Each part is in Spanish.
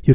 you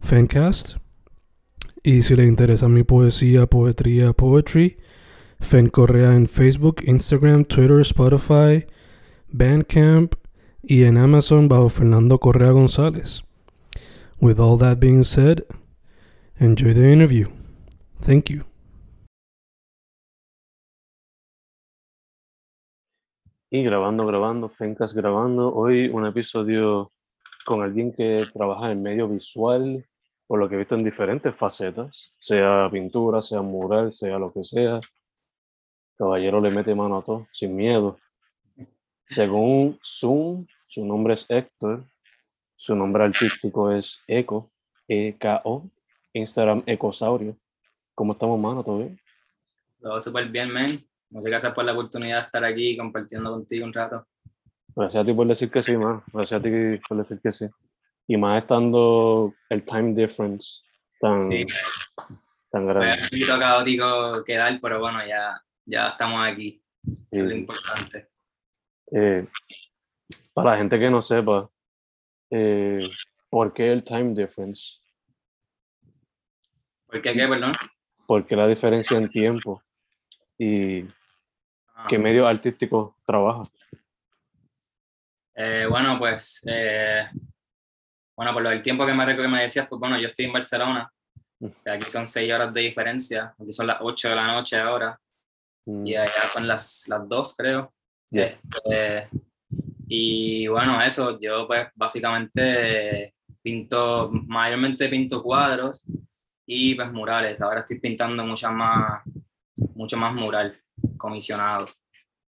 Fencast. Y si le interesa mi poesía, poetría, poetry, Fen Correa en Facebook, Instagram, Twitter, Spotify, Bandcamp y en Amazon bajo Fernando Correa González. With all that being said, enjoy the interview. Thank you. Y grabando, Fencast grabando. Hoy un episodio con alguien que trabaja en medio visual, por lo que he visto en diferentes facetas, sea pintura, sea mural, sea lo que sea. Caballero le mete mano a todo, sin miedo. Según Zoom, su nombre es Héctor, su nombre artístico es Eco, E-K-O, Instagram Ecosaurio. ¿Cómo estamos, mano? ¿Todo bien? Todo súper bien, man. Muchas gracias por la oportunidad de estar aquí compartiendo contigo un rato. Gracias a ti por decir que sí, man. Gracias a ti por decir que sí. Y más estando el time difference tan grande. Fue un poquito caótico quedar, pero bueno, ya estamos aquí. Eso es lo importante. Para la gente que no sepa, ¿por qué el time difference? ¿Por qué perdón? Porque la diferencia en tiempo y qué medios artísticos trabajas. Bueno, por lo del tiempo que me decías, pues bueno, yo estoy en Barcelona, aquí son 6 horas de diferencia, aquí son las 8 de la noche ahora, y allá son las 2, creo. Yeah. Y bueno, eso, yo pues básicamente mayormente pinto cuadros y pues murales, ahora estoy pintando mucho más mural comisionado,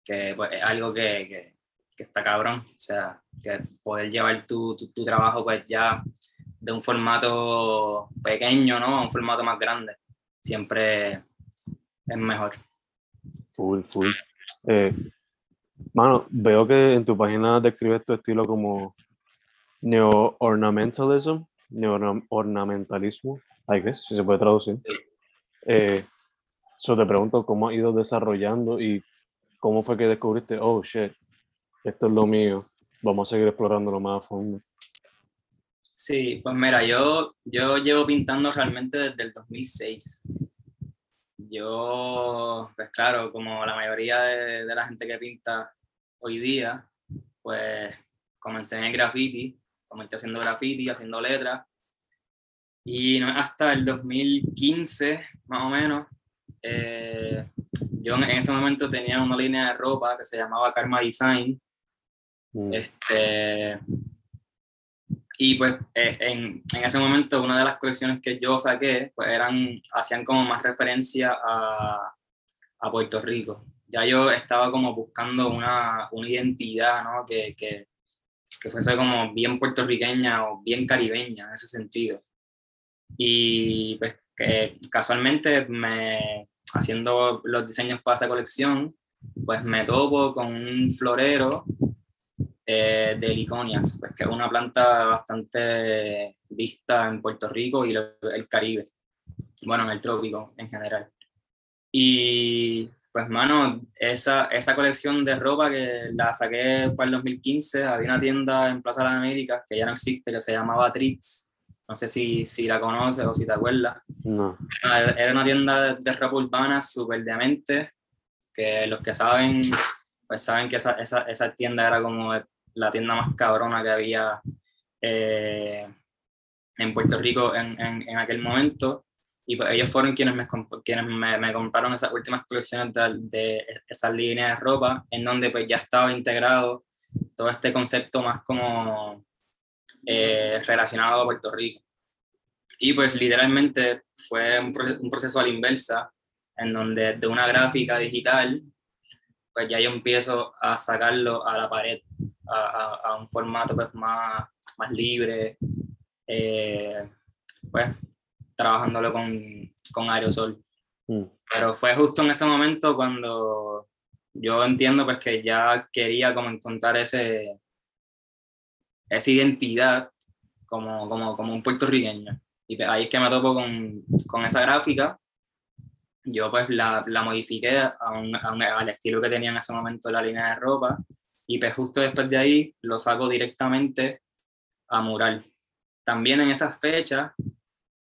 que pues es algo que está cabrón, o sea, que poder llevar tu trabajo pues ya de un formato pequeño, ¿no?, a un formato más grande, siempre es mejor. Cool. Mano, veo que en tu página describes tu estilo como neo-ornamentalismo, I guess, si se puede traducir. So te pregunto cómo has ido desarrollando y cómo fue que descubriste, oh shit, esto es lo mío, vamos a seguir explorándolo más a fondo. Sí, pues mira, yo llevo pintando realmente desde el 2006. Yo, pues claro, como la mayoría de la gente que pinta hoy día, pues comencé en el graffiti, haciendo letras, y hasta el 2015, más o menos, yo en ese momento tenía una línea de ropa que se llamaba Karma Design. Y pues en ese momento una de las colecciones que yo saqué pues hacían como más referencia a Puerto Rico. Ya yo estaba como buscando una identidad, ¿no?, que fuese como bien puertorriqueña o bien caribeña en ese sentido. Y pues que casualmente haciendo los diseños para esa colección, pues me topo con un florero de heliconias, pues que es una planta bastante vista en Puerto Rico y el Caribe, bueno, en el trópico en general. Y pues mano, esa colección de ropa que la saqué para el 2015, había una tienda en Plaza de las Américas que ya no existe, que se llamaba Trits. No sé si la conoces o si te acuerdas. No. Era una tienda de ropa urbana súper demente, que los que saben, pues saben que esa tienda era como la tienda más cabrona que había en Puerto Rico en aquel momento, y pues ellos fueron quienes me compraron esas últimas colecciones de esas líneas de ropa, en donde pues ya estaba integrado todo este concepto más como relacionado a Puerto Rico. Y pues literalmente fue un proceso a la inversa, en donde de una gráfica digital, pues ya yo empiezo a sacarlo a la pared, a un formato pues más libre, pues trabajándolo con aerosol. Pero fue justo en ese momento cuando yo entiendo pues que ya quería como encontrar esa identidad como un puertorriqueño. Y ahí es que me topo con esa gráfica. Yo pues la modifiqué al estilo que tenía en ese momento la línea de ropa, y pues justo después de ahí lo saco directamente a mural. También en esas fechas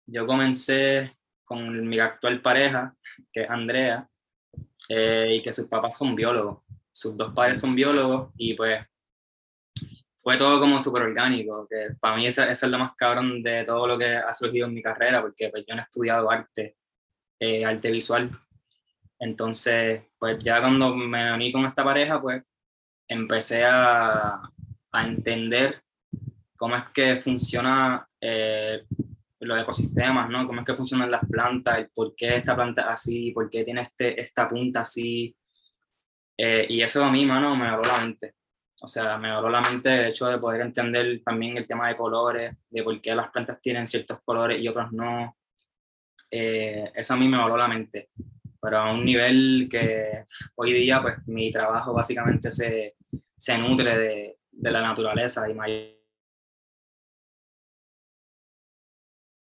yo comencé con mi actual pareja, que es Andrea, y que sus papás son biólogos, sus dos padres son biólogos, y pues fue todo como súper orgánico, que para mí eso es lo más cabrón de todo lo que ha surgido en mi carrera, porque pues yo no he estudiado arte visual. Entonces pues ya cuando me uní con esta pareja, pues empecé a entender cómo es que funciona los ecosistemas, ¿no? Cómo es que funcionan las plantas, el por qué esta planta es así, por qué tiene esta punta así, y eso a mí, mano, me voló la mente. O sea, me voló la mente el hecho de poder entender también el tema de colores, de por qué las plantas tienen ciertos colores y otras no. Eso a mí me voló la mente, pero a un nivel que hoy día pues mi trabajo básicamente se nutre de la naturaleza, y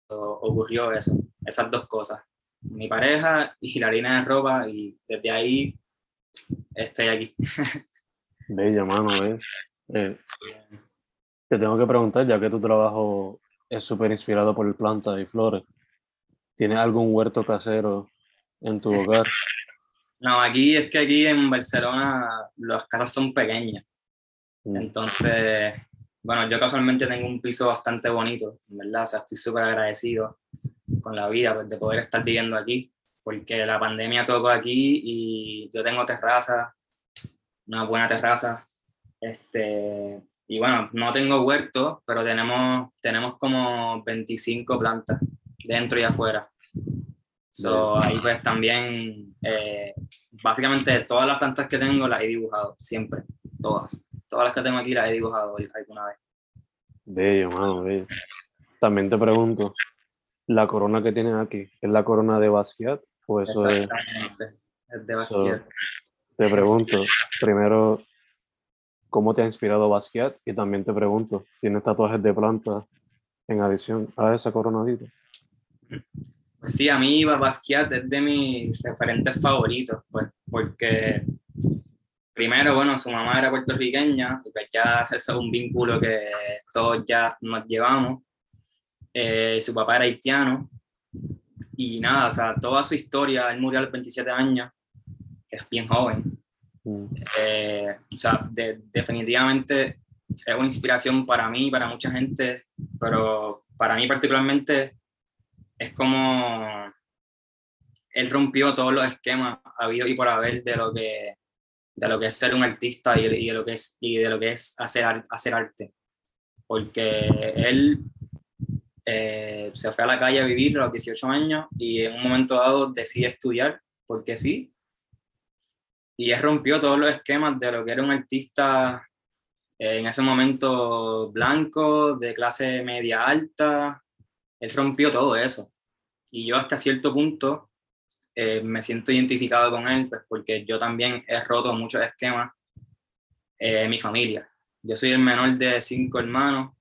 ocurrió eso, esas dos cosas, mi pareja y la línea de ropa, y desde ahí estoy aquí. Bella, mano. Te tengo que preguntar, ya que tu trabajo es súper inspirado por plantas y flores, ¿tienes algún huerto casero en tu hogar? No, aquí en Barcelona las casas son pequeñas. Entonces, bueno, yo casualmente tengo un piso bastante bonito, ¿verdad? O sea, estoy súper agradecido con la vida, pues, de poder estar viviendo aquí, porque la pandemia tocó aquí y yo tengo terraza, una buena terraza. Y bueno, no tengo huerto, pero tenemos como 25 plantas. Dentro y afuera. So, ahí pues también básicamente todas las plantas que tengo las he dibujado, siempre, todas las que tengo aquí las he dibujado alguna vez. Bello, mano, bello. También te pregunto, ¿la corona que tienes aquí es la corona de Basquiat? ¿O eso es? Exactamente, es de Basquiat. So, te pregunto, primero, ¿cómo te ha inspirado Basquiat? Y también te pregunto, ¿tienes tatuajes de plantas en adición a esa coronadita? Pues sí, a mí Basquiat es de mis referentes favoritos, pues, porque primero, bueno, su mamá era puertorriqueña, y pues ya ese es un vínculo que todos ya nos llevamos. Su papá era haitiano, y nada, o sea, toda su historia, él murió a los 27 años, que es bien joven. O sea, definitivamente es una inspiración para mí, para mucha gente, pero para mí particularmente es como él rompió todos los esquemas habido y por haber de lo que es ser un artista y de lo que es hacer arte, porque él se fue a la calle a vivir a los 18 años y en un momento dado decide estudiar porque sí, y él rompió todos los esquemas de lo que era un artista en ese momento blanco, de clase media alta. Él rompió todo eso, y yo hasta cierto punto me siento identificado con él, pues porque yo también he roto muchos esquemas en mi familia. Yo soy el menor de 5 hermanos,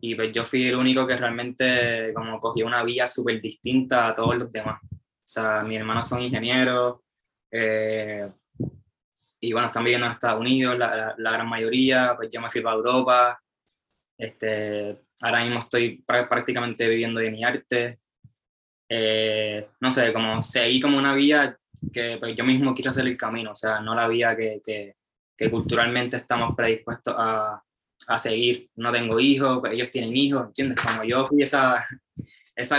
y pues yo fui el único que realmente como cogió una vía súper distinta a todos los demás. O sea, mis hermanos son ingenieros, y bueno, están viviendo en Estados Unidos, la gran mayoría. Pues yo me fui para Europa, ahora mismo estoy prácticamente viviendo de mi arte. No sé, como seguí como una vía que pues yo mismo quise hacer el camino, o sea, no la vía que culturalmente estamos predispuestos a, a seguir. No tengo hijos, pero ellos tienen hijos, ¿entiendes? Como yo fui esa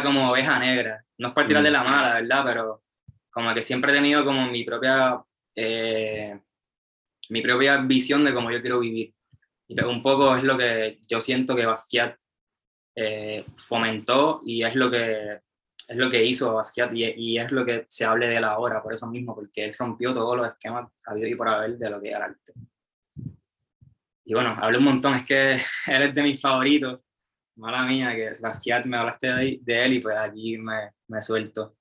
como oveja negra. No es para tirar de la mala, ¿verdad? Pero como que siempre he tenido como mi propia visión de cómo yo quiero vivir. Y un poco es lo que yo siento que Basquiat fomentó, y es lo que hizo Basquiat, y es lo que se hable de él ahora, por eso mismo, porque él rompió todos los esquemas habido y por haber de lo que era el arte. Y bueno, hablé un montón, es que él es de mis favoritos. Mala mía, que Basquiat, me hablaste de él y pues aquí me suelto.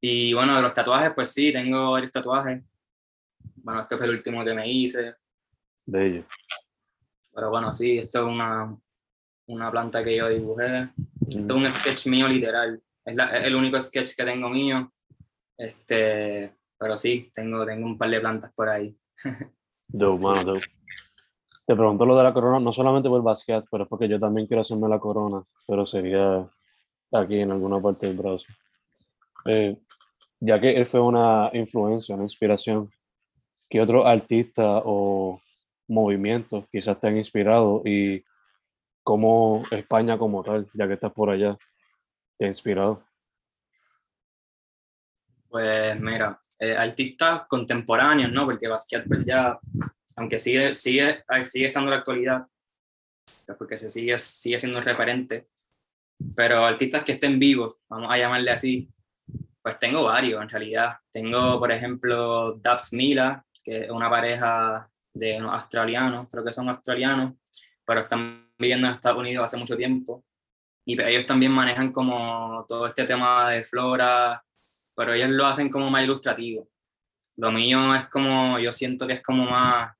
Y bueno, de los tatuajes, pues sí, tengo varios tatuajes. Bueno, este fue el último que me hice. De ellos. Pero bueno, sí, esto es una planta que yo dibujé. Esto es un sketch mío, literal. Es el único sketch que tengo mío. Pero sí, tengo un par de plantas por ahí. Dope, mano, dope. Te pregunto lo de la corona, no solamente por Basquiat, pero es porque yo también quiero hacerme la corona, pero sería aquí en alguna parte del brazo. Ya que él fue una influencia, una inspiración, ¿qué otros artistas o movimientos quizás te han inspirado y cómo España como tal, ya que estás por allá, te ha inspirado? Pues mira, artistas contemporáneos, ¿no? Porque Basquiat pues ya... aunque sigue estando en la actualidad, porque se sigue siendo un referente, pero artistas que estén vivos, vamos a llamarle así, pues tengo varios en realidad. Tengo, por ejemplo, Dabs Mila, que es una pareja de unos australianos, creo que son australianos, pero están viviendo en Estados Unidos hace mucho tiempo, y ellos también manejan como todo este tema de flora, pero ellos lo hacen como más ilustrativo. Lo mío es como, yo siento que es como más,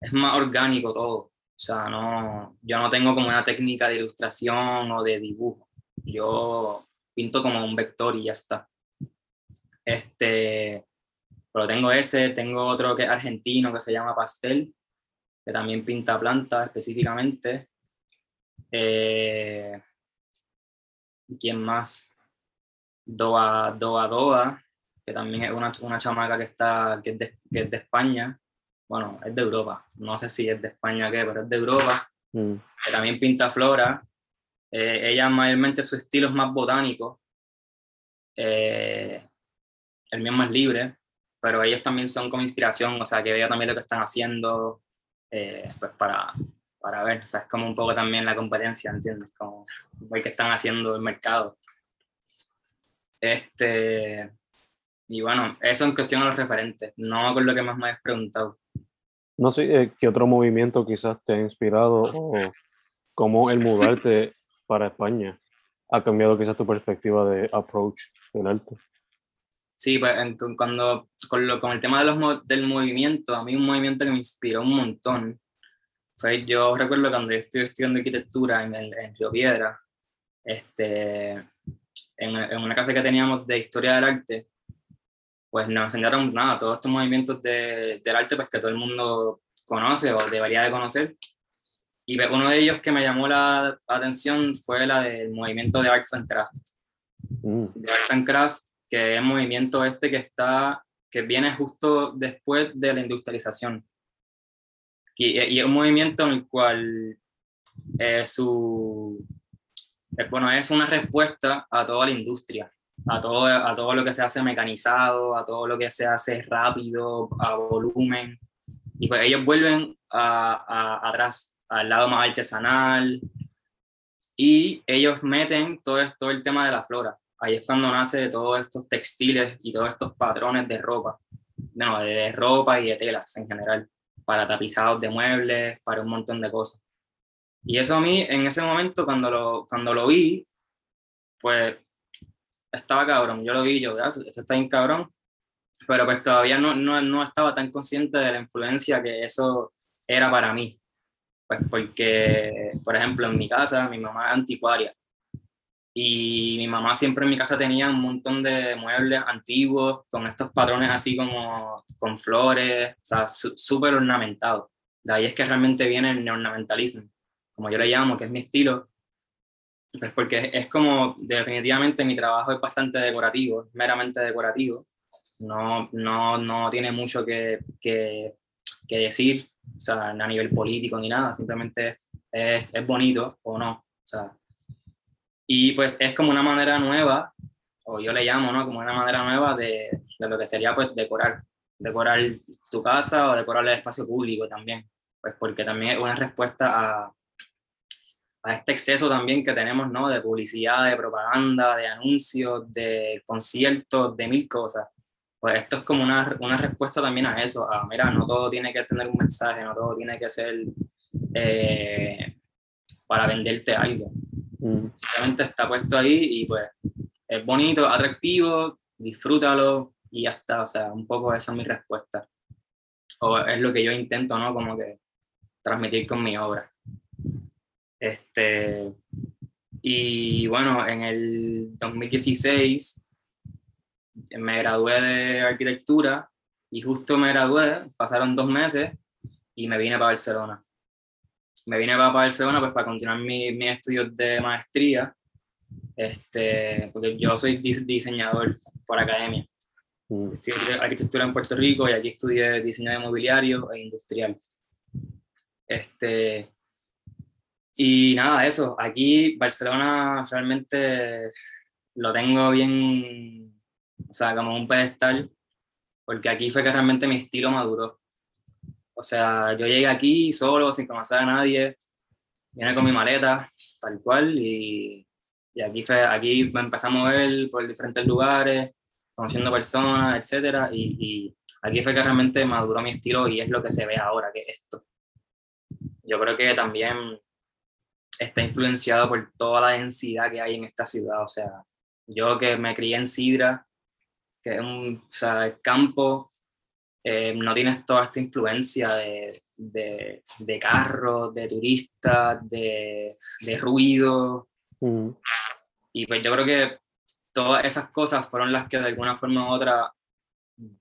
es más orgánico todo. O sea, no, yo no tengo como una técnica de ilustración o de dibujo. Yo pinto como un vector y ya está. Pero tengo otro que es argentino que se llama Pastel, que también pinta plantas específicamente. ¿Quién más? Doa. Que también es una chamaca que es de España, bueno, es de Europa, no sé si es de España o qué, pero es de Europa, que también pinta flora. Ella mayormente su estilo es más botánico, el mío es más libre, pero ellos también son como inspiración, o sea, que veo también lo que están haciendo, pues para ver, o sea, es como un poco también la competencia, ¿entiendes? Como ver qué están haciendo el mercado. Y bueno, eso en cuestión a los referentes, no con lo que más me has preguntado. No sé, ¿qué otro movimiento quizás te ha inspirado o cómo el mudarte para España ha cambiado quizás tu perspectiva de approach del arte? Sí, pues con el tema del movimiento, a mí un movimiento que me inspiró un montón fue, yo recuerdo cuando yo estuve estudiando arquitectura en Río Piedras, en una clase que teníamos de historia del arte, pues nos enseñaron nada, todos estos movimientos del arte pues que todo el mundo conoce o debería de conocer. Y uno de ellos que me llamó la atención fue la del movimiento de Arts and Crafts. De Arts and Crafts, que es el movimiento que viene justo después de la industrialización. Y es un movimiento en el cual es una respuesta a toda la industria. A todo lo que se hace mecanizado, a todo lo que se hace rápido, a volumen. Y pues ellos vuelven atrás, al lado más artesanal. Y ellos meten todo el tema de la flora. Ahí es cuando nace todos estos textiles y todos estos patrones de ropa. No, de ropa y de telas en general. Para tapizados de muebles, para un montón de cosas. Y eso a mí, en ese momento, cuando lo vi, pues... estaba cabrón, yo lo vi, esto está bien cabrón, pero pues todavía no estaba tan consciente de la influencia que eso era para mí, pues porque, por ejemplo, en mi casa, mi mamá es anticuaria, y mi mamá siempre en mi casa tenía un montón de muebles antiguos, con estos patrones así como con flores, o sea, súper ornamentados. De ahí es que realmente viene el ornamentalismo, como yo le llamo, que es mi estilo. Pues porque es como, definitivamente mi trabajo es bastante decorativo, meramente decorativo, no tiene mucho que decir o sea, a nivel político ni nada, simplemente es bonito o no, o sea. Y pues es como una manera nueva, o yo le llamo, ¿no? Como una manera nueva de lo que sería pues decorar tu casa o decorar el espacio público también, pues porque también es una respuesta a este exceso también que tenemos, ¿no? De publicidad, de propaganda, de anuncios, de conciertos, de mil cosas. Pues esto es como una respuesta también a eso, a mira, no todo tiene que tener un mensaje, no todo tiene que ser para venderte algo. Simplemente está puesto ahí y pues es bonito, atractivo, disfrútalo y ya está, o sea, un poco esa es mi respuesta. O es lo que yo intento, ¿no? Como que transmitir con mi obra. Y bueno, en el 2016 me gradué de arquitectura y justo me gradué, pasaron 2 meses y me vine para Barcelona. Me vine para Barcelona pues para continuar mis estudios de maestría, porque yo soy diseñador por academia. Estudié arquitectura en Puerto Rico y aquí estudié diseño de mobiliario e industrial. Y nada, eso. Aquí Barcelona realmente lo tengo bien, o sea, como un pedestal, porque aquí fue que realmente mi estilo maduró. O sea, yo llegué aquí solo, sin conocer a nadie, vine con mi maleta, tal cual, y aquí me empecé a mover por diferentes lugares, conociendo personas, etcétera, y aquí fue que realmente maduró mi estilo y es lo que se ve ahora, que es esto. Yo creo que también está influenciado por toda la densidad que hay en esta ciudad, o sea, yo que me crié en Sidra, que es o sea, el campo. No tienes toda esta influencia de carros, de turistas, de ruido. Y pues yo creo que todas esas cosas fueron las que de alguna forma u otra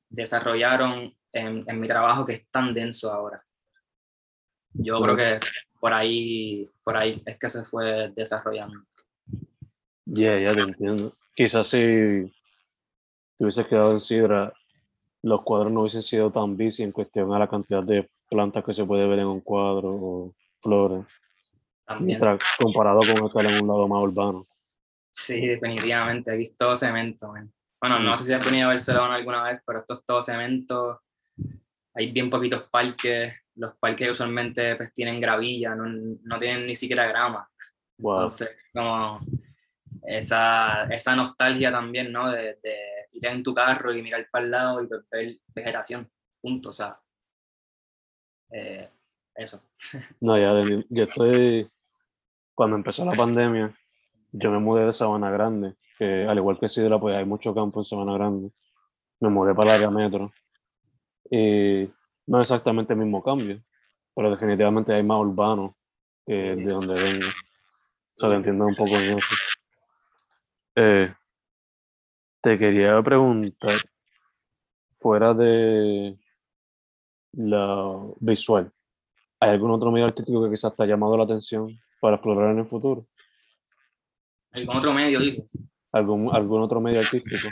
desarrollaron en mi trabajo, que es tan denso ahora. Yo creo que por ahí es que se fue desarrollando. Ya te entiendo. Quizás si te hubieses quedado en Sidra, los cuadros no hubiesen sido tan busy en cuestión a la cantidad de plantas que se puede ver en un cuadro o flores, comparado con estar en un lado más urbano. Sí, definitivamente, aquí es todo cemento, man. Bueno, no sé si has venido a Barcelona alguna vez, pero esto es todo cemento, hay bien poquitos parques, los parques usualmente pues tienen gravilla, no tienen ni siquiera grama. Wow. Entonces, como esa nostalgia también, ¿no? De ir en tu carro y mirar para el lado y ver vegetación, punto, o sea, eso. No, yo estoy, cuando empezó la pandemia, yo me mudé de Sabana Grande, que al igual que Sidra, pues hay mucho campo en Sabana Grande, me mudé para el área metro, y no exactamente el mismo cambio, pero definitivamente hay más urbano que de donde vengo, o sea, te entiendo un poco en eso. Te quería preguntar, fuera de lo visual, ¿hay algún otro medio artístico que quizás te ha llamado la atención para explorar en el futuro? ¿Algún otro medio, dices? ¿Algún otro medio artístico?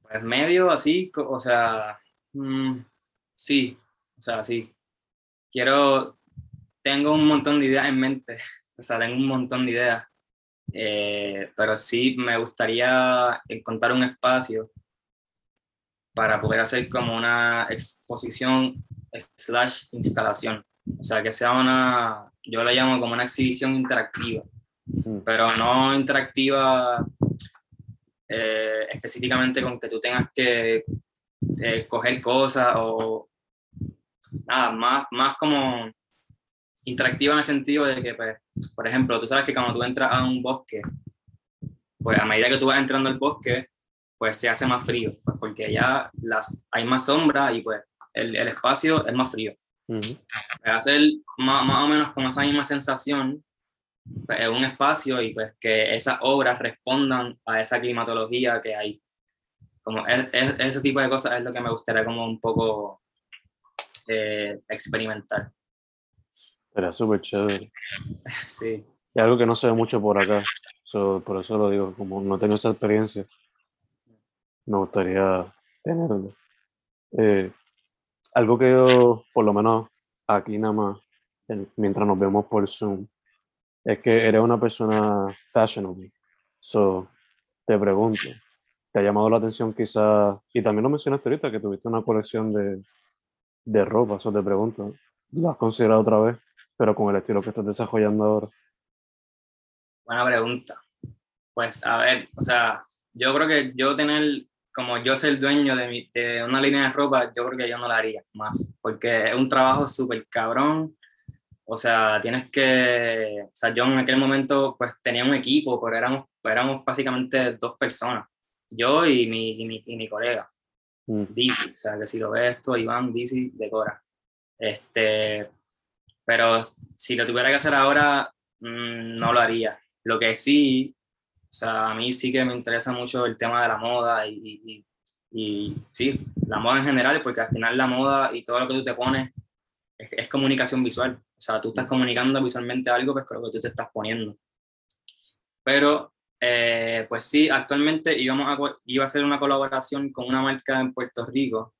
Pues medio así, o sea, sí, o sea, sí. Tengo un montón de ideas en mente, o sea, tengo un montón de ideas. Pero sí me gustaría encontrar un espacio para poder hacer como una exposición / instalación, o sea que sea yo la llamo como una exhibición interactiva, pero no interactiva específicamente con que tú tengas que coger cosas o nada, más como interactiva en el sentido de que, pues, por ejemplo, tú sabes que cuando tú entras a un bosque, pues a medida que tú vas entrando al bosque, pues se hace más frío, pues, porque ya hay más sombra y pues el espacio es más frío. Pues, hacer más o menos con esa misma sensación pues, en un espacio y pues que esas obras respondan a esa climatología que hay. Como ese tipo de cosas es lo que me gustaría como un poco experimentar. Era súper chévere. Sí. Es algo que no se ve mucho por acá. Por eso lo digo, como no tengo esa experiencia, me gustaría tenerlo. algo que yo, por lo menos aquí nada más, mientras nos vemos por Zoom, es que eres una persona fashionable. So, te pregunto, ¿te ha llamado la atención quizás? Y también lo mencionaste ahorita, que tuviste una colección de ropa. Eso te pregunto, ¿lo has considerado otra vez? Pero con el estilo que estás desarrollando ahora. Buena pregunta. Pues a ver, o sea, yo creo que yo tener, como yo ser dueño de una línea de ropa, yo creo que yo no la haría más, porque es un trabajo súper cabrón. O sea, tienes que, o sea, yo en aquel momento pues tenía un equipo, pero éramos básicamente dos personas, yo y mi colega, Dizzy, o sea, que si lo ves esto, Iván, Dizzy, decora. Pero si lo tuviera que hacer ahora, no lo haría. Lo que sí, o sea, a mí sí que me interesa mucho el tema de la moda y sí, la moda en general, porque al final la moda y todo lo que tú te pones es comunicación visual. O sea, tú estás comunicando visualmente algo, pues creo que tú te estás poniendo. Pero, pues sí, actualmente iba a hacer una colaboración con una marca en Puerto Rico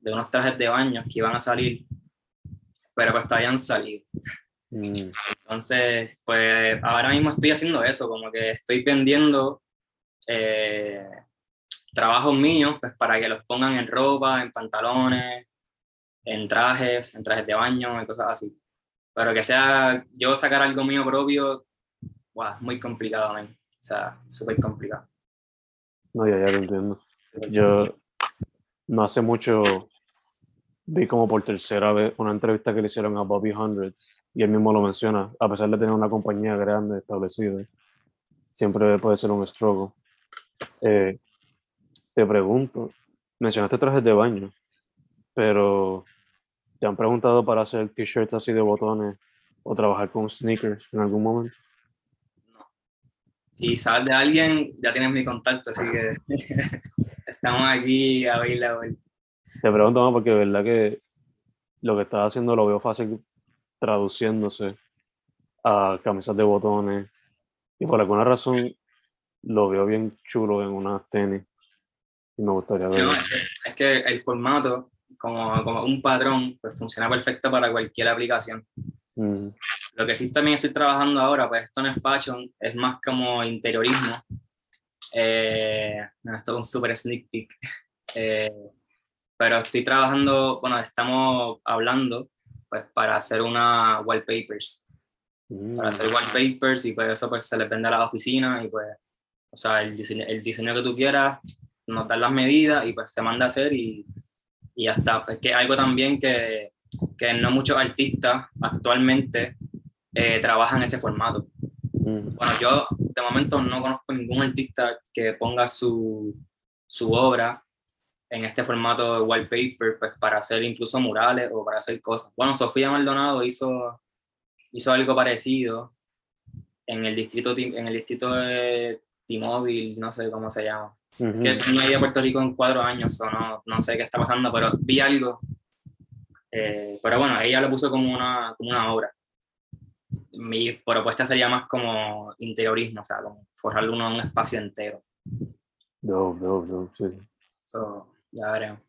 de unos trajes de baño que iban a salir, pero pues todavía han salido. Entonces, pues ahora mismo estoy haciendo eso, como que estoy vendiendo trabajos míos pues, para que los pongan en ropa, en pantalones, en trajes de baño y cosas así. Pero que sea yo sacar algo mío propio, wow, muy complicado, man. O sea, súper complicado. No, ya lo entiendo. Yo no hace mucho vi como por tercera vez una entrevista que le hicieron a Bobby Hundreds, y él mismo lo menciona, a pesar de tener una compañía grande establecida, siempre puede ser un struggle. Te pregunto, mencionaste trajes de baño, pero ¿te han preguntado para hacer t-shirts así de botones o trabajar con sneakers en algún momento? No. Si sabes de alguien, ya tienes mi contacto, así que estamos aquí a bailar hoy. Te pregunto más porque de verdad que lo que estás haciendo lo veo fácil traduciéndose a camisas de botones, y por alguna razón lo veo bien chulo en unas tenis y me gustaría verlo. No, es que el formato como un patrón pues funciona perfecto para cualquier aplicación. Lo que sí también estoy trabajando ahora, pues esto no es fashion, es más como interiorismo. Esto es un super sneak peek, pero estoy trabajando, bueno, estamos hablando pues para hacer una wallpapers. Para hacer wallpapers, y pues eso pues se les vende a las oficinas, y pues, o sea, el diseño que tú quieras, notar las medidas, y pues se manda a hacer y ya está. Es que algo también que no muchos artistas actualmente trabajan ese formato. Bueno, yo de momento no conozco ningún artista que ponga su obra en este formato de wallpaper, pues para hacer incluso murales o para hacer cosas. Bueno, Sofía Maldonado hizo algo parecido en el distrito de T-Mobile, no sé cómo se llama. Es que no he ido a Puerto Rico en 4 años, o no sé qué está pasando, pero vi algo. Pero bueno, ella lo puso como una obra. Mi propuesta sería más como interiorismo, o sea, como forrarlo uno en un espacio entero. No, sí. So, ya veremos.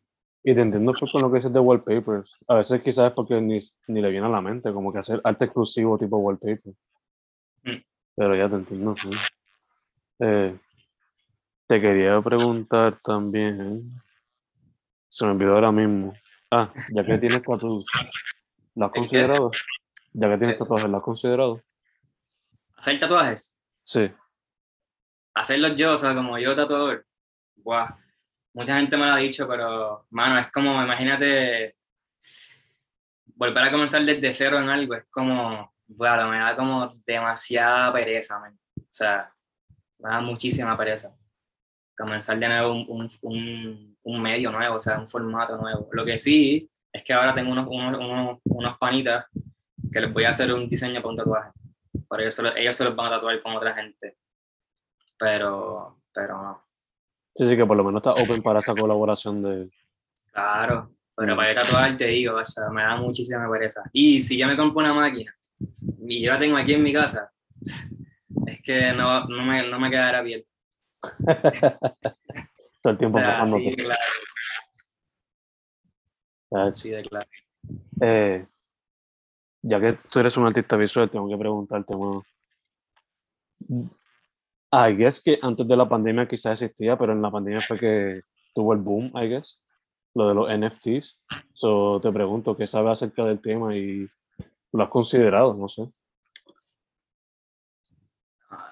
Y te entiendo con lo que dices de wallpapers. A veces quizás es porque ni le viene a la mente, como que hacer arte exclusivo tipo wallpaper. Pero ya te entiendo, sí. Te quería preguntar también. Se me olvidó ahora mismo. Ah, ya que tienes tatuajes, ¿lo has considerado? Ya que tienes tatuajes, ¿lo has considerado? ¿Hacer tatuajes? Sí. Hacerlos yo, o sea, como yo tatuador. Guau. Wow. Mucha gente me lo ha dicho, pero, mano, es como, imagínate, volver a comenzar desde cero en algo, es como, bueno, me da como demasiada pereza, man. O sea, me da muchísima pereza. Comenzar de nuevo un medio nuevo, o sea, un formato nuevo. Lo que sí es que ahora tengo unos panitas que les voy a hacer un diseño para un tatuaje. Pero ellos se los van a tatuar con otra gente. Pero no. Sí, que por lo menos está open para esa colaboración de... Claro, pero para ir a tatuar, te digo, o sea, me da muchísima pereza. Y si yo me compro una máquina y yo la tengo aquí en mi casa, es que no me quedará piel. Todo el tiempo, o sea, sí, claro. Así de claro. Ya que tú eres un artista visual, tengo que preguntarte, bueno, I guess que antes de la pandemia quizás existía, pero en la pandemia fue que tuvo el boom, I guess, lo de los NFTs. So, te pregunto, ¿qué sabes acerca del tema y lo has considerado? No sé.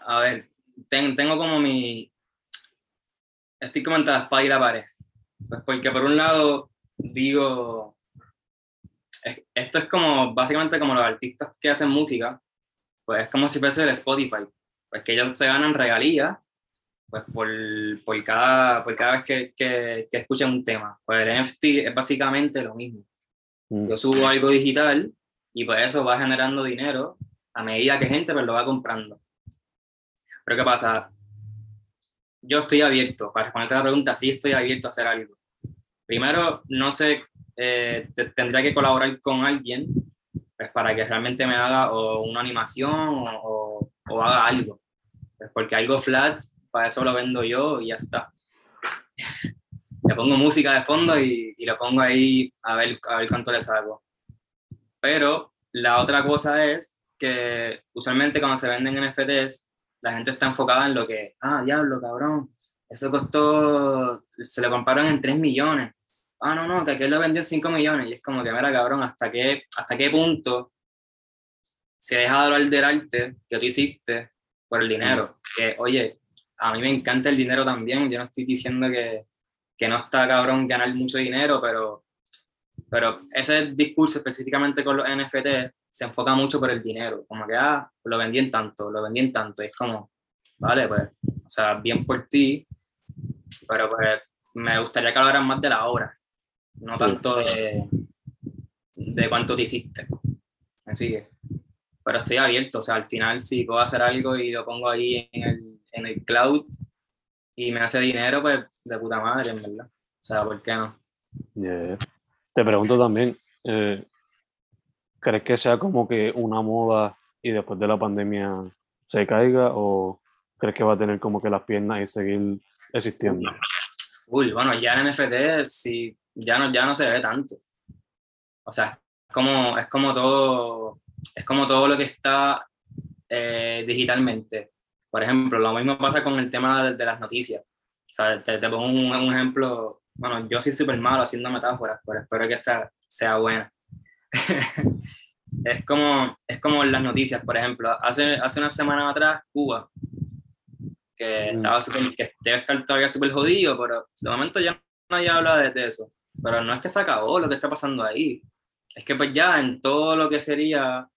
A ver, tengo como mi... Estoy como entre espada y la pared. Pues porque por un lado digo... Esto es como, básicamente como los artistas que hacen música, pues es como si fuese el Spotify, pues que ellos se ganan regalías, pues por cada vez que escuchan un tema. Pues el NFT es básicamente lo mismo. Yo subo algo digital y pues eso va generando dinero a medida que gente pues lo va comprando. Pero ¿qué pasa? Yo estoy abierto, para responderte a la pregunta, sí estoy abierto a hacer algo. Primero, no sé... tendría que colaborar con alguien pues, para que realmente me haga o una animación o haga algo, pues, porque algo flat, para eso lo vendo yo y ya está. Le pongo música de fondo y lo pongo ahí a ver cuánto le saco. Pero la otra cosa es que usualmente cuando se venden NFTs la gente está enfocada en lo que, diablo, cabrón, eso costó, se lo compraron en 3 millones. No, que aquel lo vendió en 5 millones. Y es como que, mira, cabrón, ¿hasta qué punto se deja de hablar del arte que tú hiciste por el dinero? Que, oye, a mí me encanta el dinero también. Yo no estoy diciendo que no está, cabrón, ganar mucho dinero, pero ese discurso específicamente con los NFT se enfoca mucho por el dinero. Como que, lo vendí en tanto. Y es como, vale, pues, o sea, bien por ti, pero pues me gustaría que hablaran más de la obra. No tanto de cuánto te hiciste. Así que, pero estoy abierto, o sea, al final si puedo hacer algo y lo pongo ahí en el cloud y me hace dinero, pues de puta madre, en verdad. O sea, ¿por qué no? Yeah. Te pregunto también, ¿crees que sea como que una moda y después de la pandemia se caiga o crees que va a tener como que las piernas y seguir existiendo? Uy, bueno, ya en NFT sí... Ya no se ve tanto. O sea, es como todo lo que está digitalmente. Por ejemplo, lo mismo pasa con el tema de las noticias. O sea, te pongo un ejemplo. Bueno, yo soy súper malo haciendo metáforas, pero espero que esta sea buena. es como las noticias, por ejemplo. Hace una semana atrás, Cuba, que estaba que debe estar todavía súper jodido, pero de momento ya nadie habla de eso. Pero no es que se acabó lo que está pasando ahí. Es que pues ya en todo lo que sería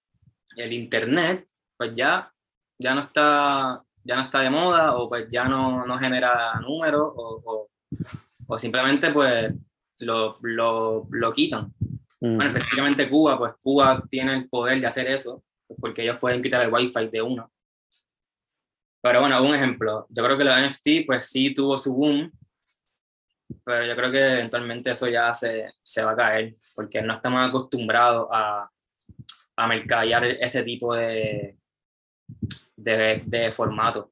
el internet, pues ya no está de moda o pues ya no genera números o simplemente pues lo quitan. Bueno, específicamente Cuba, pues Cuba tiene el poder de hacer eso porque ellos pueden quitar el wifi de uno. Pero bueno, un ejemplo. Yo creo que la NFT pues sí tuvo su boom, pero yo creo que eventualmente eso ya se va a caer, porque no estamos acostumbrados a mercadear ese tipo de formato.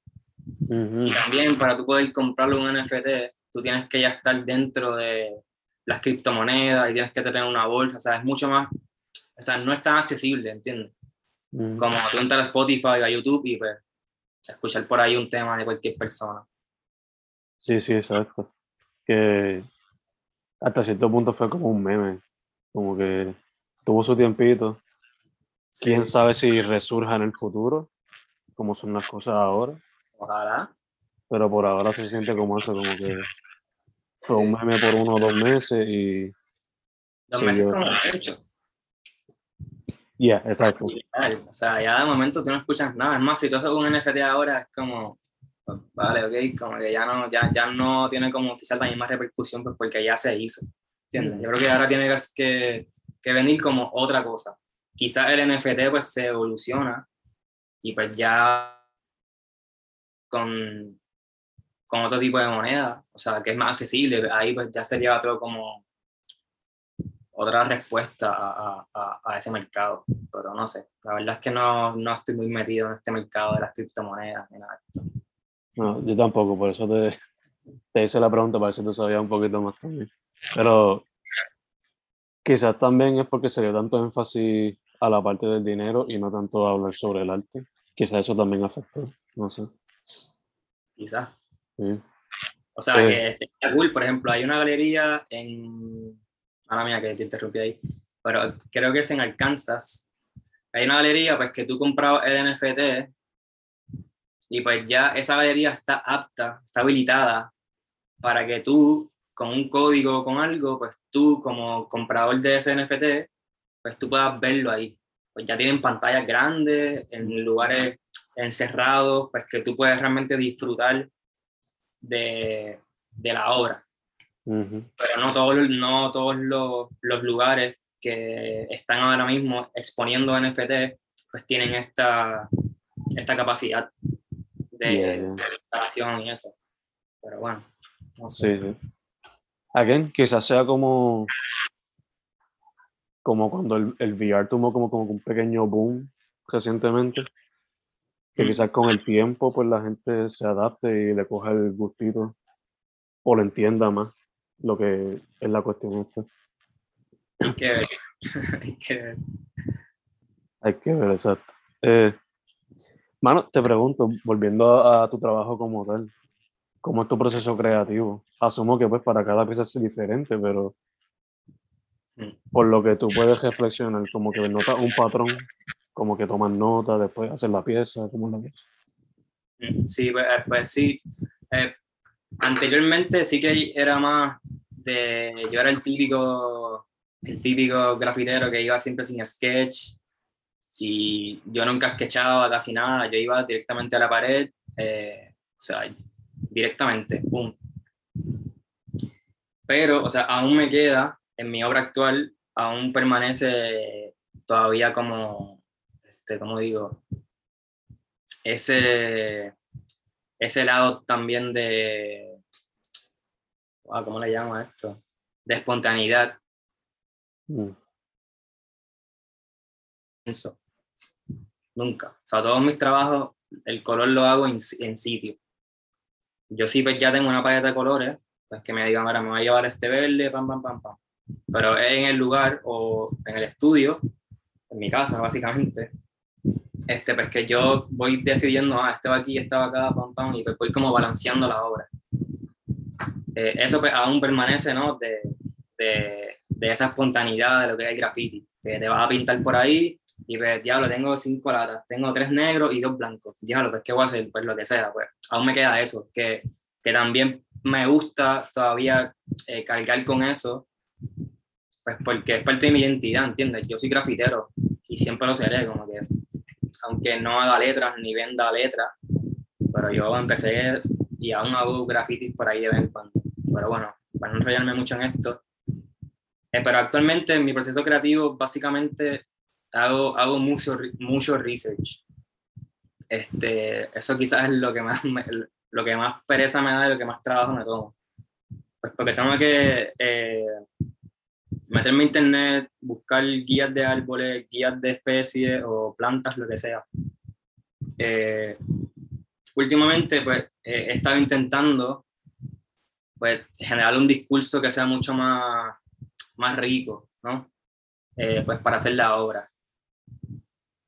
Y también para tú poder comprarlo un NFT, tú tienes que ya estar dentro de las criptomonedas y tienes que tener una bolsa, o sea, es mucho más, o sea, no es tan accesible, ¿entiendes? Como tú entras a Spotify, a YouTube y pues, escuchar por ahí un tema de cualquier persona. Sí, exacto. Que hasta cierto punto fue como un meme, como que tuvo su tiempito. Sí. Quién sabe si resurja en el futuro, como son las cosas ahora. Ojalá. Pero por ahora se siente como eso, como que fue un meme por 1 o 2 meses y... 2 meses como 8. Yeah, exacto. O sea, ya de momento tú no escuchas nada. Es más, si tú haces un NFT ahora es como... Vale, ok, como que ya no tiene como quizás la misma repercusión pues porque ya se hizo, ¿entiendes? Yo creo que ahora tiene que venir como otra cosa. Quizás el NFT pues se evoluciona y pues ya con otro tipo de moneda, o sea, que es más accesible, ahí pues ya sería otro como otra respuesta a ese mercado, pero no sé, la verdad es que no estoy muy metido en este mercado de las criptomonedas ni nada de esto. No, yo tampoco, por eso te hice la pregunta, para ver si tú sabías un poquito más también. Pero Quizás también es porque se dio tanto énfasis a la parte del dinero y no tanto a hablar sobre el arte. Quizás eso también afectó, no sé. Quizás. Sí. O sea, que está cool, por ejemplo, hay una galería en... Mala mía que te interrumpí ahí. Pero creo que es en Arkansas. Hay una galería pues que tú comprabas el NFT y pues ya esa galería está apta, está habilitada para que tú, con un código o con algo, pues tú como comprador de ese NFT, pues tú puedas verlo ahí. Pues ya tienen pantallas grandes, en lugares encerrados, pues que tú puedes realmente disfrutar de la obra. Uh-huh. Pero no todos los lugares que están ahora mismo exponiendo NFT, pues tienen esta capacidad de instalación y eso. Pero bueno, no sé. Sí. Again, quizás sea como cuando el VR tuvo como un pequeño boom recientemente, que quizás con el tiempo pues la gente se adapte y le coja el gustito o le entienda más lo que es la cuestión esta. Hay que ver, exacto. Mano, te pregunto, volviendo a tu trabajo como tal, ¿cómo es tu proceso creativo? Asumo que pues para cada pieza es diferente, pero por lo que tú puedes reflexionar, como que notas un patrón, como que tomas nota, después haces la pieza, ¿cómo es la pieza? Sí, pues sí. Anteriormente sí que era más de... Yo era el típico grafitero que iba siempre sin sketch y yo nunca sketchaba casi nada, yo iba directamente a la pared, o sea, directamente, ¡pum! Pero, o sea, aún me queda, en mi obra actual, aún permanece todavía como, ¿cómo digo? Ese lado también de, ¿cómo le llamo a esto? De espontaneidad. Eso. Nunca. O sea, todos mis trabajos, el color lo hago en sitio. Yo sí, pues ya tengo una paleta de colores, pues que me digan, ahora me va a llevar este verde, pam, pam, pam, pam. Pero es en el lugar o en el estudio, en mi casa básicamente, pues que yo voy decidiendo, este va aquí, este va acá, pam, pam, y pues voy como balanceando la obra. Eso pues aún permanece, ¿no? De esa espontaneidad de lo que es el graffiti, que te vas a pintar por ahí y pues, diablo, tengo 5 latas, tengo 3 negros y 2 blancos, diablo, pues, ¿qué voy a hacer? Pues lo que sea, pues, aún me queda eso, que también me gusta todavía cargar con eso, pues porque es parte de mi identidad, ¿entiendes? Yo soy grafitero y siempre lo seré, como que, aunque no haga letras ni venda letras, pero yo empecé y aún hago grafitis por ahí de vez en cuando, pero bueno, para no enrollarme mucho en esto, pero actualmente en mi proceso creativo básicamente hago mucho research. Eso quizás es lo que más pereza me da y lo que más trabajo me tomo. Pues porque tengo que meterme en internet, buscar guías de árboles, guías de especies o plantas, lo que sea. Últimamente pues, he estado intentando pues, generar un discurso que sea mucho más rico, ¿no? Pues para hacer la obra.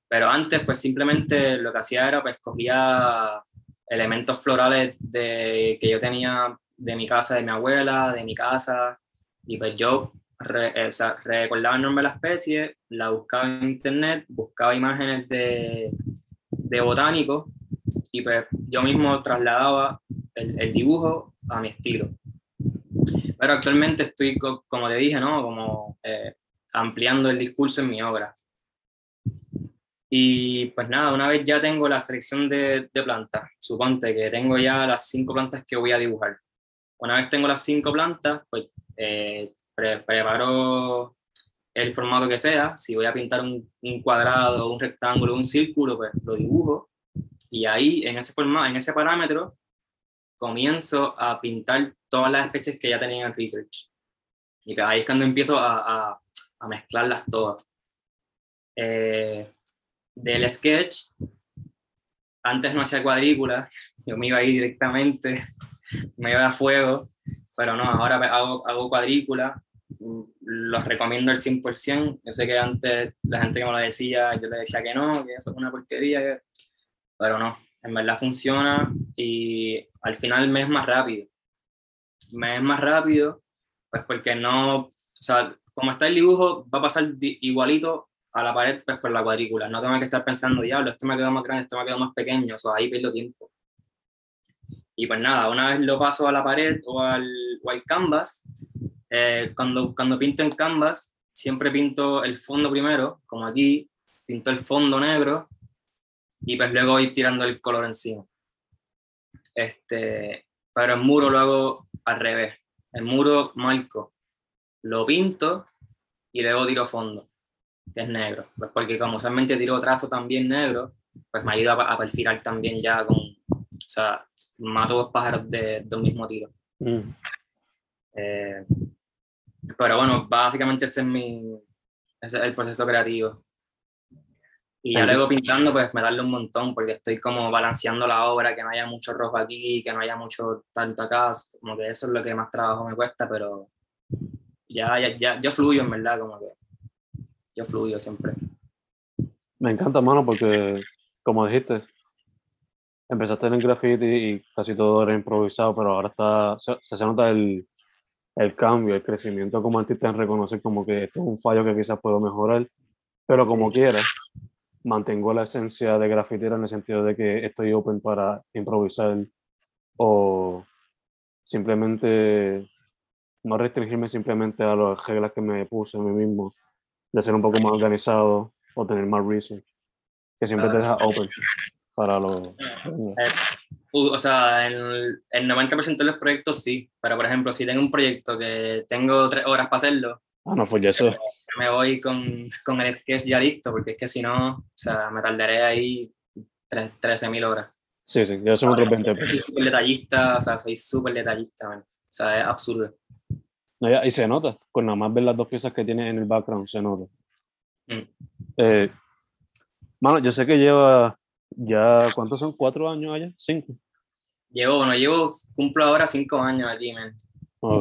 Pero antes pues simplemente lo que hacía era pues cogía elementos florales que yo tenía de mi casa, de mi abuela, de mi casa, y pues yo recordaba el nombre de la especie, la buscaba en internet, buscaba imágenes de botánicos y pues yo mismo trasladaba el dibujo a mi estilo. Pero actualmente estoy, como te dije, ¿no? Como ampliando el discurso en mi obra. Y pues nada, una vez ya tengo la selección de plantas, suponte que tengo ya las 5 plantas que voy a dibujar. Una vez tengo las 5 plantas, pues preparo el formato que sea. Si voy a pintar un cuadrado, un rectángulo, un círculo, pues lo dibujo. Y ahí, en ese formato, en ese parámetro, comienzo a pintar todas las especies que ya tenía en research. Y pues ahí es cuando empiezo a mezclarlas todas. Del sketch, antes no hacía cuadrículas, yo me iba ahí directamente, me iba a fuego, pero no, ahora hago cuadrículas, los recomiendo al 100%. Yo sé que antes la gente que me lo decía, yo le decía que no, que eso es una porquería, que... pero no, en verdad funciona y al final me es más rápido. Me es más rápido, pues porque no, o sea, como está el dibujo, va a pasar igualito a la pared, pues por la cuadrícula. No tengo que estar pensando, diablo, esto me ha quedado más grande, esto me ha quedado más pequeño, o sea, ahí pierdo tiempo. Y pues nada, una vez lo paso a la pared o al canvas, cuando pinto en canvas, siempre pinto el fondo primero, como aquí, pinto el fondo negro, y pues luego voy tirando el color encima. Pero el muro lo hago al revés. El muro marco, lo pinto y luego tiro fondo, que es negro. Pues porque como solamente tiro trazo también negro, pues me ayuda a perfilar también ya con, o sea, mato dos pájaros de un mismo tiro. Pero bueno, básicamente ese es el proceso creativo. Y ya luego pintando, pues me darle un montón, porque estoy como balanceando la obra, que no haya mucho rojo aquí, que no haya mucho tanto acá, como que eso es lo que más trabajo me cuesta, pero ya yo fluyo, en verdad, como que yo fluyo siempre. Me encanta, mano, porque como dijiste, empezaste en el graffiti y casi todo era improvisado, pero ahora se nota el cambio, el crecimiento como artista en reconocer como que esto es un fallo que quizás puedo mejorar, pero como quiera, mantengo la esencia de grafitera en el sentido de que estoy open para improvisar o simplemente no restringirme simplemente a las reglas que me puse a mí mismo, de ser un poco más organizado o tener más research, que siempre te deja open. Para los... o sea, en el 90% de los proyectos sí, pero por ejemplo, si tengo un proyecto que tengo 3 horas para hacerlo, no fue eso. Me voy con el sketch ya listo, porque es que si no, o sea, me tardaré ahí 13,000 horas. Sí, ya son otros 20. Soy súper detallista, o sea, man. O sea, es absurdo. Y se nota, con nada más ver las dos piezas que tiene en el background, se nota. Mano, yo sé que lleva... ¿Ya cuántos son? 4 años allá? 5. Cumplo ahora 5 años aquí, man.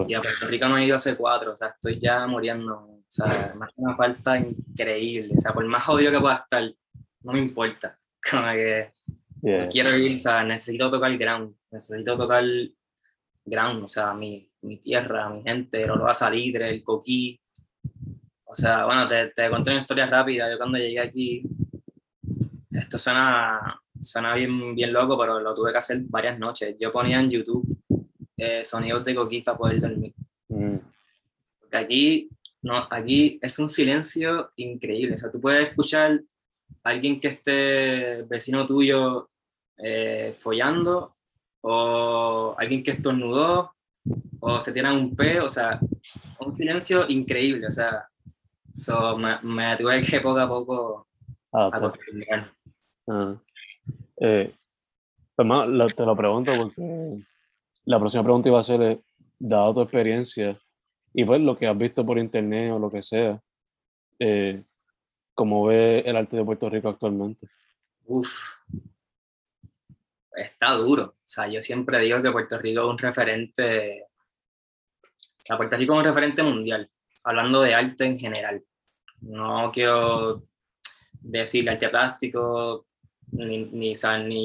Y a Puerto Rico no he ido hace 4, o sea, estoy ya muriendo. O sea, me hace una falta increíble. O sea, por más jodido que pueda estar, no me importa. Como que no quiero ir, o sea, necesito tocar ground, o sea, mi tierra, mi gente, el olor a salitre, el coquí. O sea, bueno, te conté una historia rápida. Yo cuando llegué aquí, esto suena bien loco, pero lo tuve que hacer varias noches. Yo ponía en YouTube sonidos de coquí para poder dormir. Porque aquí es un silencio increíble. O sea, tú puedes escuchar a alguien que esté vecino tuyo follando, o alguien que estornudó, o se tiran un peo. O sea, un silencio increíble. O sea, me tuve que poco a poco acostumbrarme. Pues más, te lo pregunto porque la próxima pregunta iba a ser, dado tu experiencia y pues lo que has visto por internet o lo que sea, ¿cómo ves el arte de Puerto Rico actualmente? Está duro. O sea, yo siempre digo que Puerto Rico es un referente, mundial, hablando de arte en general. No quiero decir arte plástico, ni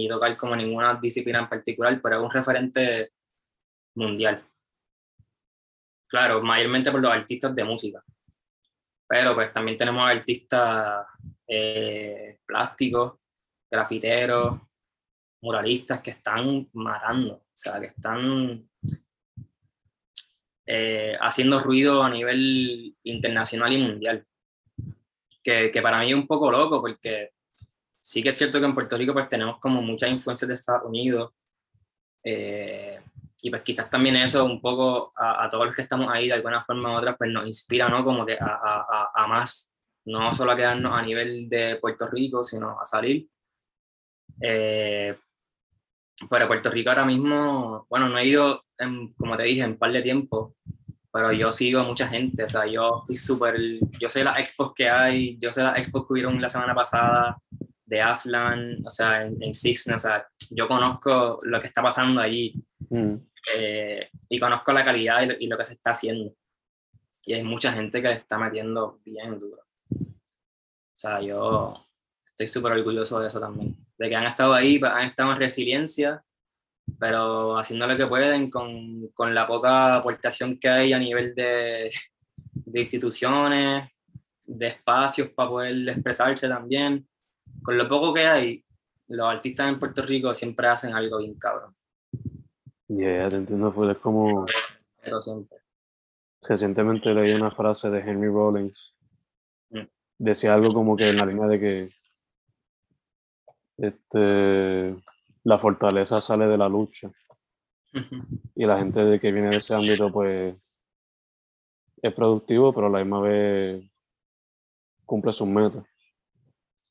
tocar como ninguna disciplina en particular, pero es un referente mundial. Claro, mayormente por los artistas de música, pero pues también tenemos artistas plásticos, grafiteros, muralistas que están matando, o sea, que están haciendo ruido a nivel internacional y mundial, que para mí es un poco loco porque... Sí que es cierto que en Puerto Rico pues tenemos como muchas influencias de Estados Unidos y pues quizás también eso un poco a todos los que estamos ahí de alguna forma u otra pues nos inspira, ¿no? Como que a más, no solo a quedarnos a nivel de Puerto Rico, sino a salir. Pero Puerto Rico ahora mismo, bueno, no he ido, como te dije, en un par de tiempo, pero yo sigo a mucha gente, o sea, yo sé las expos que hay, yo sé las expos que hubieron la semana pasada, de Aslan, o sea, en Cisne, o sea, yo conozco lo que está pasando allí y conozco la calidad y lo que se está haciendo. y hay mucha gente que le está metiendo bien duro. O sea, yo estoy súper orgulloso de eso también, de que han estado ahí, han estado en resiliencia, pero haciendo lo que pueden con la poca aportación que hay a nivel de instituciones, de espacios para poder expresarse también. Con lo poco que hay, los artistas en Puerto Rico siempre hacen algo bien cabrón. Yeah, te entiendo, pues es como... Pero siempre. Recientemente leí una frase de Henry Rollins. Decía algo como que en la línea de que la fortaleza sale de la lucha. Uh-huh. Y la gente de que viene de ese ámbito, pues es productivo, pero a la misma vez cumple sus metas.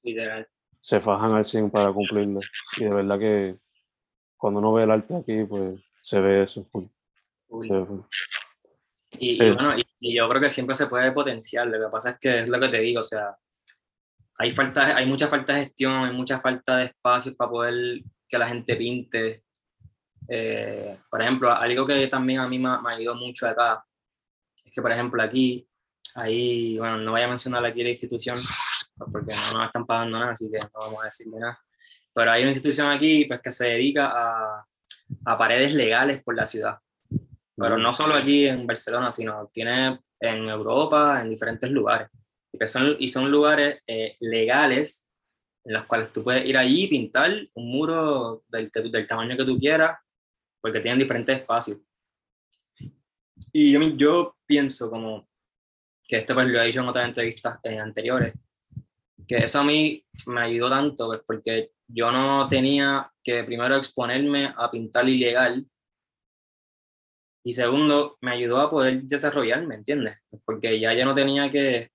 Literal. Se fajan al 100 para cumplirlas. Y de verdad que cuando uno ve el arte aquí, pues se ve eso. Se ve. Y bueno, y yo creo que siempre se puede potenciar. Lo que pasa es que es lo que te digo, o sea, hay mucha falta de gestión, hay mucha falta de espacios para poder que la gente pinte. Por ejemplo, algo que también a mí me ayudó mucho acá, es que por ejemplo aquí, ahí, bueno, no voy a mencionar aquí la institución, porque no nos están pagando nada, así que no vamos a decirle nada. Pero hay una institución aquí pues, que se dedica a paredes legales por la ciudad. Pero no solo aquí en Barcelona, sino tiene en Europa, en diferentes lugares. Y son lugares legales en los cuales tú puedes ir allí y pintar un muro del tamaño que tú quieras, porque tienen diferentes espacios. Y yo pienso como que esto pues lo he dicho en otras entrevistas anteriores, que eso a mí me ayudó tanto, pues porque yo no tenía que primero exponerme a pintar ilegal y segundo, me ayudó a poder desarrollarme, ¿entiendes? Porque ya no tenía que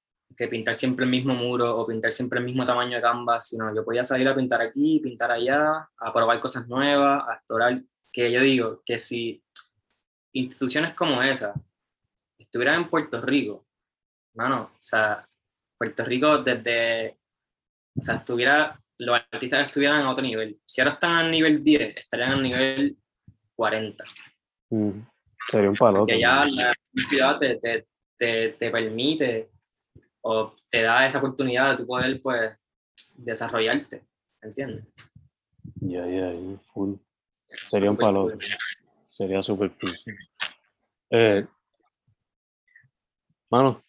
pintar siempre el mismo muro o pintar siempre el mismo tamaño de canvas, sino yo podía salir a pintar aquí, pintar allá, a probar cosas nuevas, a explorar. Que yo digo que si instituciones como esa estuvieran en Puerto Rico, mano, o sea, Puerto Rico desde, o sea, los artistas estuvieran a otro nivel. Si ahora están al nivel 10, estarían al nivel 40. Sería un palo. Que ya la ciudad te permite o te da esa oportunidad de tú poder, pues, desarrollarte, ¿entiendes? Ya, full. Sería un palo. Cool. Sería súper cool. Mano,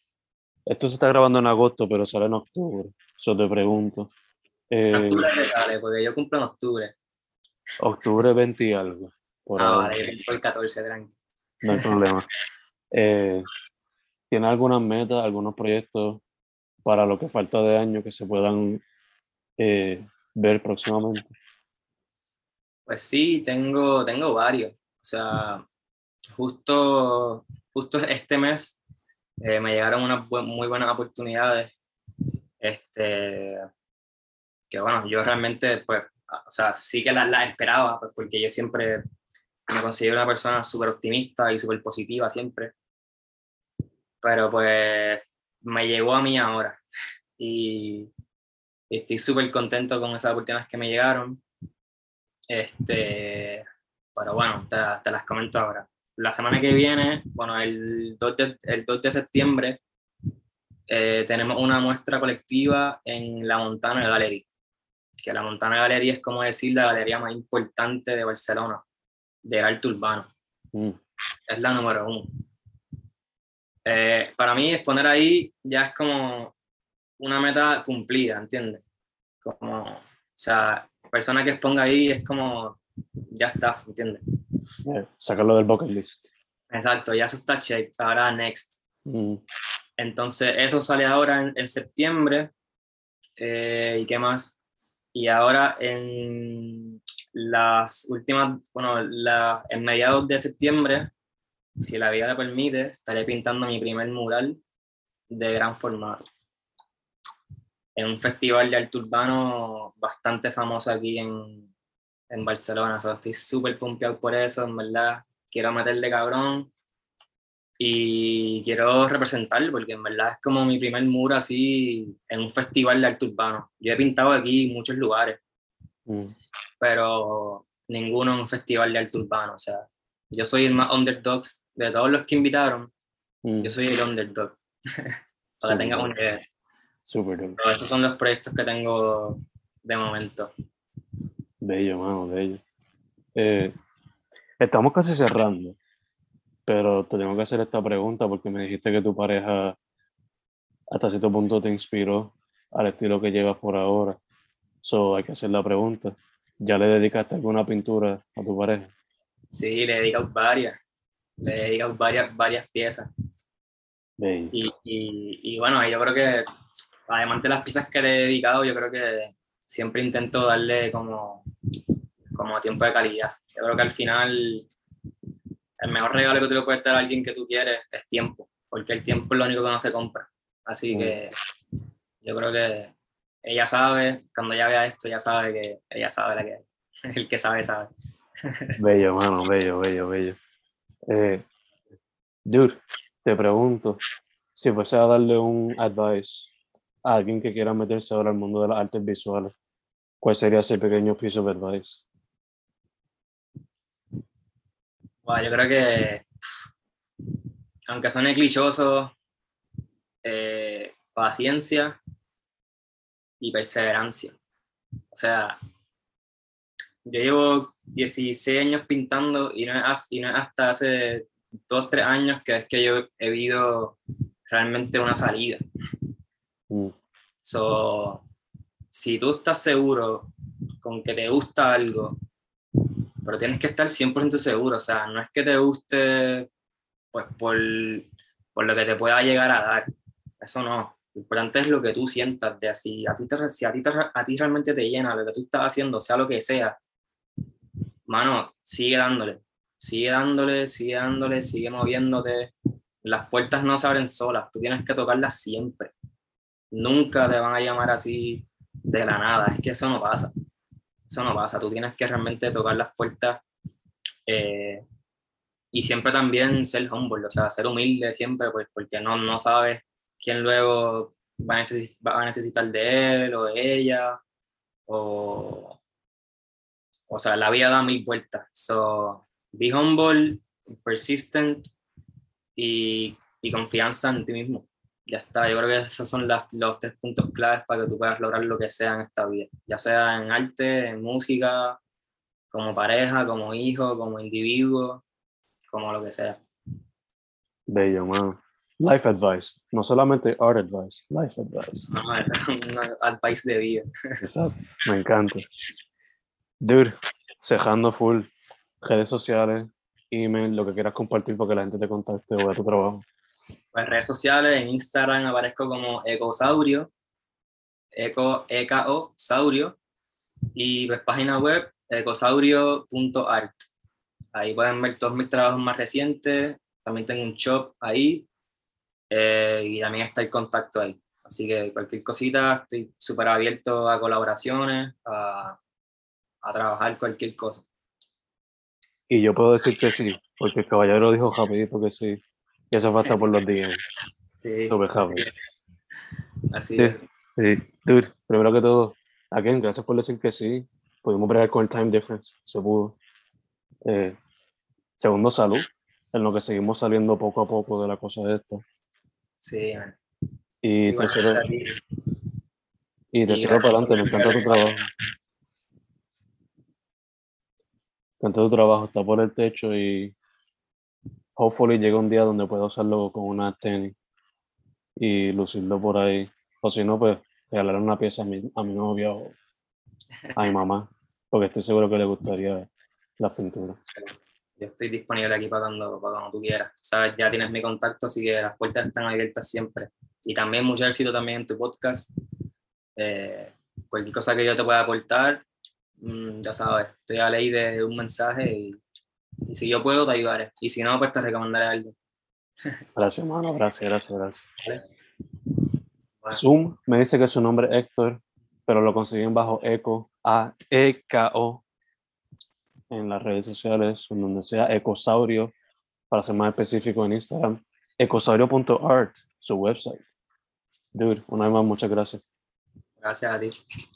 esto se está grabando en agosto, pero sale en octubre. Eso te pregunto. Octubre sale, porque yo cumplo en octubre. Octubre 20 y algo. Vale, yo cumplo el 14, tranqui. No hay problema. ¿Tienes algunas metas, algunos proyectos para lo que falta de año que se puedan ver próximamente? Pues sí, tengo varios. O sea, justo este mes me llegaron unas muy buenas oportunidades. Que bueno, yo realmente, pues, o sea, sí que las esperaba, pues, porque yo siempre me considero una persona súper optimista y súper positiva siempre. Pero pues me llegó a mí ahora y estoy súper contento con esas oportunidades que me llegaron. Pero bueno, te las comento ahora. La semana que viene, bueno, el 2 de septiembre, tenemos una muestra colectiva en la Montana Gallery, que la Montana Gallery es como decir la galería más importante de Barcelona, del arte urbano. Es la número 1. Para mí exponer ahí ya es como una meta cumplida, ¿entiendes? Como, o sea, persona que exponga ahí es como, ya estás, ¿entiendes? Sacarlo del bucket list. Exacto, ya eso está checked, ahora next. Entonces eso sale ahora en septiembre, ¿y qué más? Y ahora en en mediados de septiembre, si la vida lo permite, estaré pintando mi primer mural de gran formato en un festival de arte urbano bastante famoso aquí en Barcelona. O sea, estoy súper pumpeado por eso, en verdad. Quiero meterle cabrón y quiero representarlo porque en verdad es como mi primer muro así en un festival de arte urbano. Yo he pintado aquí en muchos lugares, pero ninguno en un festival de arte urbano, o sea. Yo soy el más underdogs de todos los que invitaron. Yo soy el underdog, para que tengas una idea. Súper. Pero esos son los proyectos que tengo de momento. Bello, mano, bello. Estamos casi cerrando, pero te tengo que hacer esta pregunta porque me dijiste que tu pareja hasta cierto punto te inspiró al estilo que llevas por ahora. So, hay que hacer la pregunta. ¿Ya le dedicaste alguna pintura a tu pareja? Sí, le he dedicado varias. Le he dedicado varias piezas. Bien. Y bueno, yo creo que, además de las piezas que le he dedicado, yo creo que siempre intento darle como tiempo de calidad. Yo creo que al final el mejor regalo que tú le puedes dar a alguien que tú quieres es tiempo, porque el tiempo es lo único que no se compra. Así que yo creo que ella sabe, cuando ella vea esto, ella sabe que ella sabe la que es. El que sabe, sabe. Bello, mano, bello. Dude, te pregunto, si fuese a darle un advice a alguien que quiera meterse ahora al mundo de las artes visuales, ¿cuál sería ese pequeño piece of advice? Wow, yo creo que, aunque suene clichoso, paciencia y perseverancia. O sea, yo llevo 16 años pintando y no es hasta hace 2-3 años que es que yo he visto realmente una salida. So, si tú estás seguro con que te gusta algo, pero tienes que estar 100% seguro, o sea, no es que te guste pues por lo que te pueda llegar a dar, eso no, lo importante es lo que tú sientas, de si a ti realmente te llena lo que tú estás haciendo, sea lo que sea, mano, sigue dándole, sigue moviéndote, las puertas no se abren solas, tú tienes que tocarlas siempre, nunca te van a llamar así de la nada, es que eso no pasa, tú tienes que realmente tocar las puertas y siempre también ser humble, o sea, ser humilde siempre, pues, porque no sabes quién luego va a necesitar de él o de ella, o sea, la vida da mil vueltas. So, be humble, persistent y confianza en ti mismo. Ya está, yo creo que esos son los 3 puntos claves para que tú puedas lograr lo que sea en esta vida, ya sea en arte, en música, como pareja, como hijo, como individuo, como lo que sea. Bello, man. Life advice, no solamente art advice, life advice. No, advice de vida. Exacto, me encanta. Dude, cejando full, redes sociales, email, lo que quieras compartir para que la gente te contacte o vea tu trabajo. Pues redes sociales, en Instagram aparezco como Ecosaurio, Ecosaurio, y pues página web ecosaurio.art. Ahí pueden ver todos mis trabajos más recientes, también tengo un shop ahí, y también está el contacto ahí. Así que cualquier cosita, estoy súper abierto a colaboraciones, a trabajar cualquier cosa. Y yo puedo decir que sí, porque el caballero dijo rapidito que sí. Y eso pasa por los días. Sí. Super happy. Así es. Dude, primero que todo, again, gracias por decir que sí. Pudimos bregar con el time difference. Se pudo. Segundo, salud. En lo que seguimos saliendo poco a poco de la cosa de esto. Sí, man. Y tercero. Y tercero para adelante. Me encanta tu trabajo. Está por el techo y... Hopefully llega un día donde pueda usarlo con una tenis y lucirlo por ahí. O si no, pues regalaré una pieza a mi novia o a mi mamá, porque estoy seguro que le gustaría las pinturas. Yo estoy disponible aquí para cuando tú quieras. Sabes, ya tienes mi contacto, así que las puertas están abiertas siempre. Y también mucho éxito también en tu podcast. Cualquier cosa que yo te pueda aportar, ya sabes, estoy a ley de un mensaje y si yo puedo, te ayudaré. Y si no, pues te recomendaré algo. Gracias, mano. Gracias. Bueno. Zoom me dice que su nombre es Héctor, pero lo consiguen bajo Eco, A-E-K-O, en las redes sociales, en donde sea Ecosaurio, para ser más específico en Instagram. Ecosaurio.art, su website. Dude, una vez más, muchas gracias. Gracias a ti.